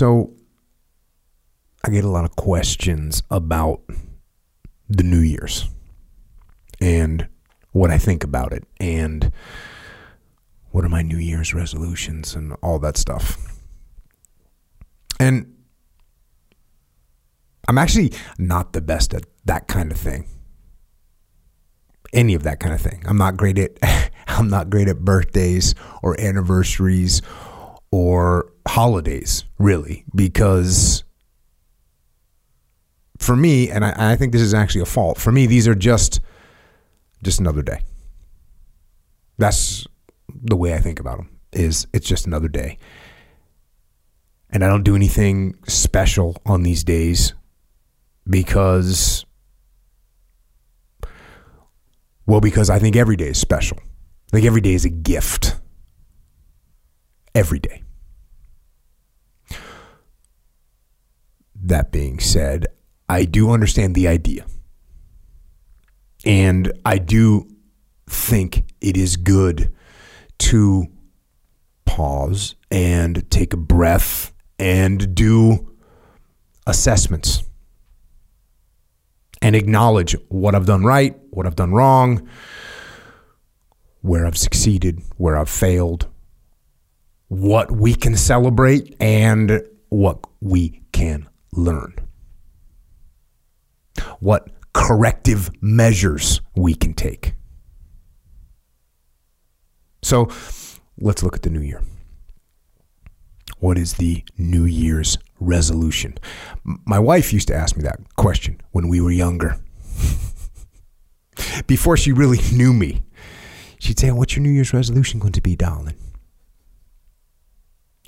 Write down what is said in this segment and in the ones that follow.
So I get a lot of questions about the New Year's and what I think about it and what are my New Year's resolutions and all that stuff. And I'm actually not the best at that kind of thing. Any of that kind of thing. I'm not great at birthdays or anniversaries or holidays, really, because for me, and I think this is actually a fault, for me, these are just another day. That's the way I think about them, is it's just another day. And I don't do anything special on these days because, well, because I think every day is special. I think every day is a gift. Every day. That being said, I do understand the idea. And I do think it is good to pause and take a breath and do assessments and acknowledge what I've done right, what I've done wrong, where I've succeeded, where I've failed, what we can celebrate and what we can learn, what corrective measures we can take. So let's look at the new year. What is the New Year's resolution? My wife used to ask me that question when we were younger. Before she really knew me, she'd say, "What's your New Year's resolution going to be, darling?"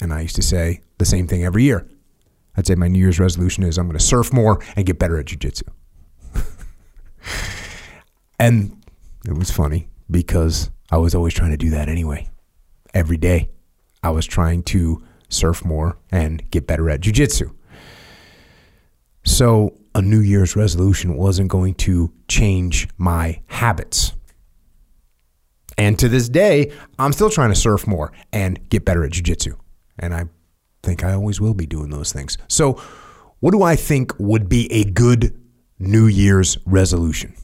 And I used to say the same thing every year. I'd say my New Year's resolution is I'm going to surf more and get better at jiu-jitsu. And it was funny because I was always trying to do that anyway. Every day I was trying to surf more and get better at jiu-jitsu. So a New Year's resolution wasn't going to change my habits. And to this day, I'm still trying to surf more and get better at jiu-jitsu. And I think I always will be doing those things. So what do I think would be a good New Year's resolution?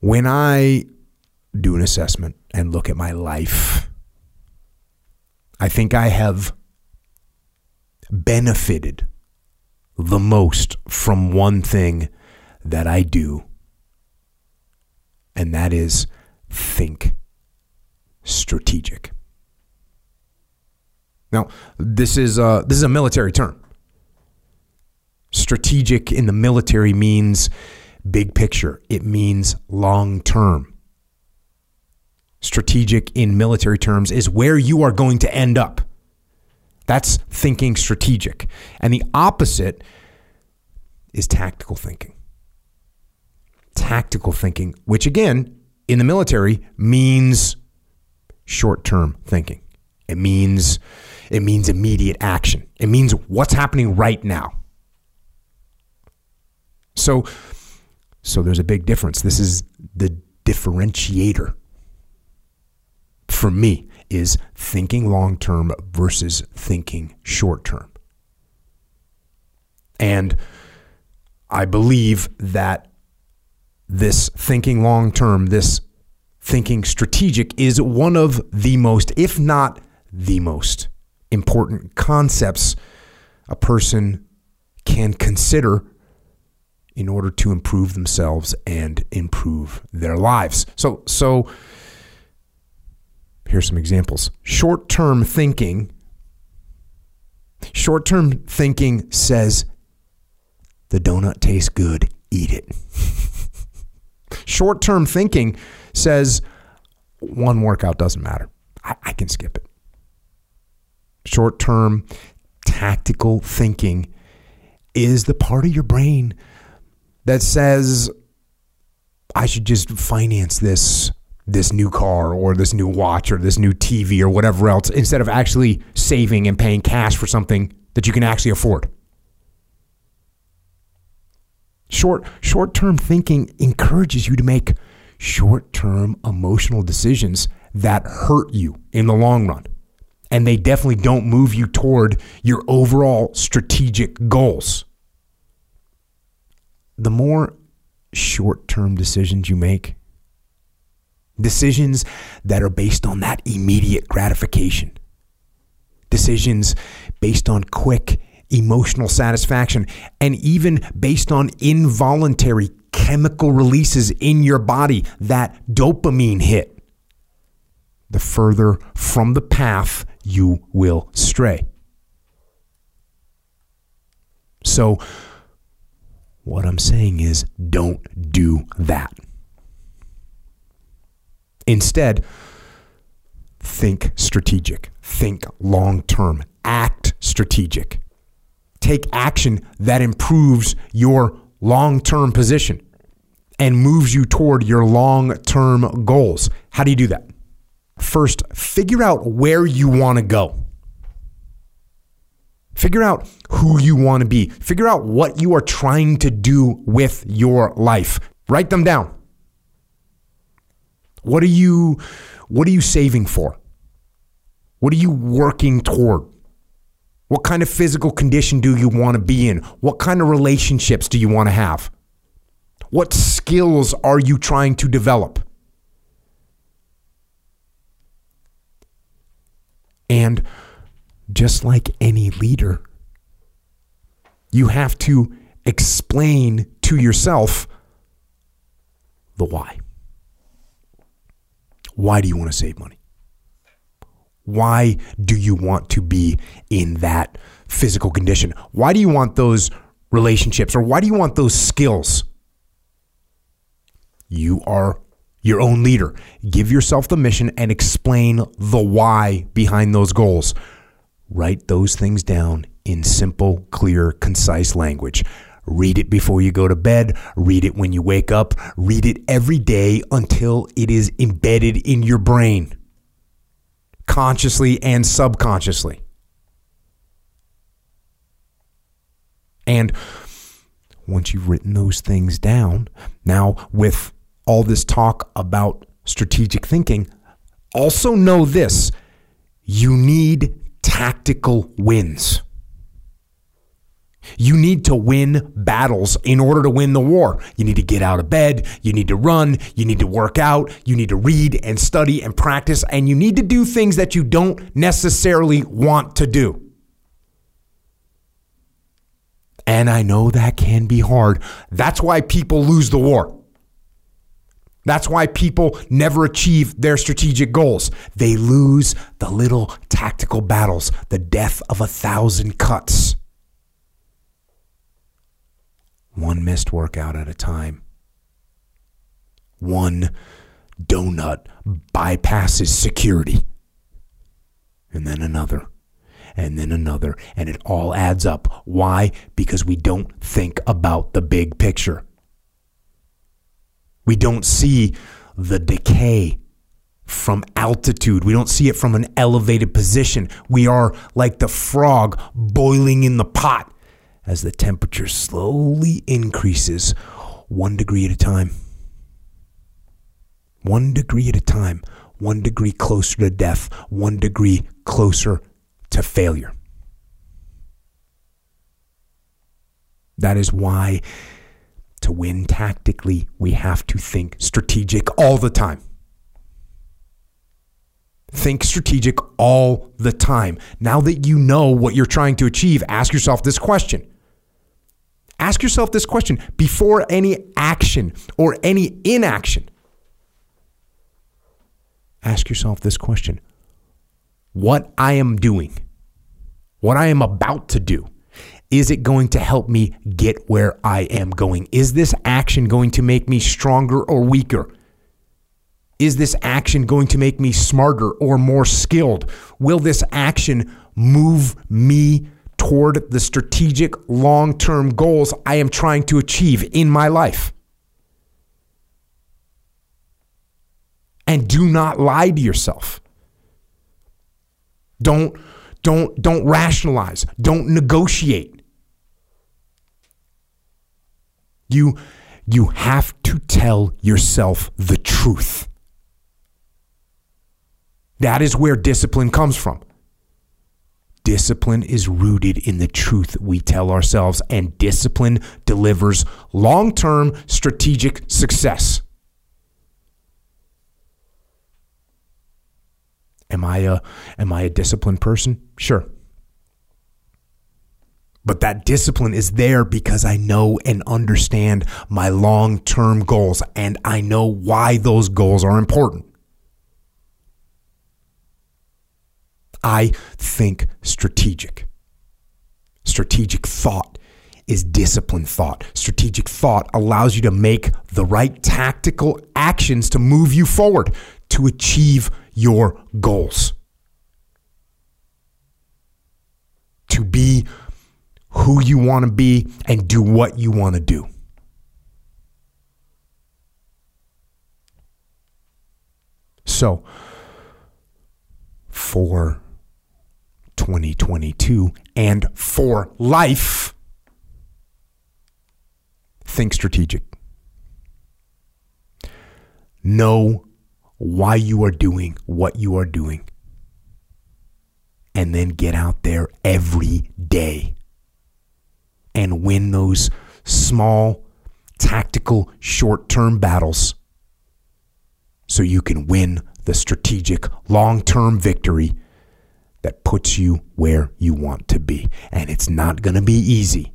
When I do an assessment and look at my life, I think I have benefited the most from one thing that I do, and that is think strategic. Now, this is a military term. Strategic in the military means big picture. It means long term. Strategic in military terms is where you are going to end up. That's thinking strategic. And the opposite is tactical thinking. Tactical thinking, which again, in the military means short-term thinking. It means immediate action. It means what's happening right now. So there's a big difference. This is the differentiator for me, is thinking long-term versus thinking short-term. And I believe that this thinking long-term, this thinking strategic, is one of the most, if not the most important concepts a person can consider in order to improve themselves and improve their lives. So here's some examples. Short-term thinking says the donut tastes good, eat it. Short-term thinking says one workout doesn't matter. I can skip it. Short-term tactical thinking is the part of your brain that says I should just finance this new car or this new watch or this new TV or whatever else, instead of actually saving and paying cash for something that you can actually afford. Short-term thinking encourages you to make short-term emotional decisions that hurt you in the long run. and they definitely don't move you toward your overall strategic goals. The more short-term decisions you make, decisions that are based on that immediate gratification, decisions based on quick emotional satisfaction, and even based on involuntary chemical releases in your body, that dopamine hit, the further from the path you will stray. So what I'm saying is, don't do that. Instead, think strategic, think long-term, act strategic. Take action that improves your long-term position and moves you toward your long-term goals. How do you do that? First, figure out where you want to go. Figure out who you want to be. Figure out what you are trying to do with your life. Write them down. What are you saving for? What are you working toward? What kind of physical condition do you want to be in? What kind of relationships do you want to have? What skills are you trying to develop? And just like any leader, you have to explain to yourself the why. Why do you want to save money? Why do you want to be in that physical condition? Why do you want those relationships, or why do you want those skills? You are your own leader. Give yourself the mission and explain the why behind those goals. Write those things down in simple, clear, concise language. Read it before you go to bed. Read it when you wake up. Read it every day until it is embedded in your brain, consciously and subconsciously. And once you've written those things down, now with all this talk about strategic thinking, also know this: you need tactical wins. You need to win battles in order to win the war. You need to get out of bed. You need to run. You need to work out. You need to read and study and practice. And you need to do things that you don't necessarily want to do. And I know that can be hard. That's why people lose the war. That's why people never achieve their strategic goals. They lose the little tactical battles, the death of 1,000 cuts. One missed workout at a time. One donut bypasses security. And then another. And then another. And it all adds up. Why? Because we don't think about the big picture. We don't see the decay from altitude. We don't see it from an elevated position. We are like the frog boiling in the pot as the temperature slowly increases 1 degree at a time. 1 degree at a time. 1 degree closer to death. 1 degree closer to failure. That is why, to win tactically, we have to think strategic all the time. Think strategic all the time. Now that you know what you're trying to achieve, ask yourself this question. Ask yourself this question before any action or any inaction. Ask yourself this question: what I am doing, what I am about to do, is it going to help me get where I am going? Is this action going to make me stronger or weaker? Is this action going to make me smarter or more skilled? Will this action move me toward the strategic long-term goals I am trying to achieve in my life? And do not lie to yourself. Don't rationalize. Don't negotiate. You have to tell yourself the truth. That is where discipline comes from. Discipline is rooted in the truth we tell ourselves, and discipline delivers long-term strategic success. Am I a disciplined person? Sure. But that discipline is there because I know and understand my long-term goals, and I know why those goals are important. I think strategic. Strategic thought is disciplined thought. Strategic thought allows you to make the right tactical actions to move you forward to achieve your goals. To be who you want to be and do what you want to do. So, for 2022 and for life, think strategic. Know why you are doing what you are doing, and then get out there every day and win those small tactical short-term battles so you can win the strategic long-term victory that puts you where you want to be. And it's not going to be easy.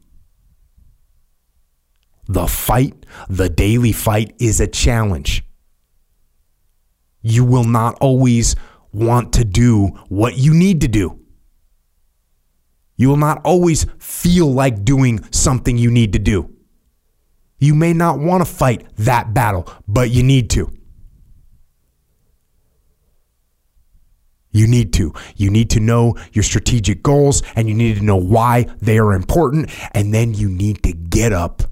The fight, the daily fight, is a challenge. You will not always want to do what you need to do. You will not always feel like doing something you need to do. You may not want to fight that battle, but you need to. You need to. You need to know your strategic goals, and you need to know why they are important. And then you need to get up,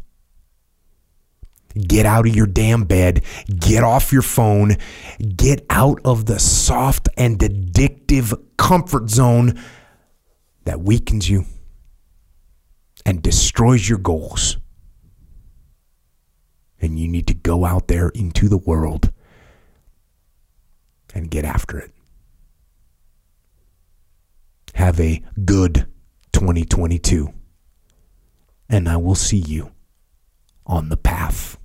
get out of your damn bed, get off your phone, get out of the soft and addictive comfort zone that weakens you and destroys your goals. And you need to go out there into the world and get after it. Have a good 2022, and I will see you on the path.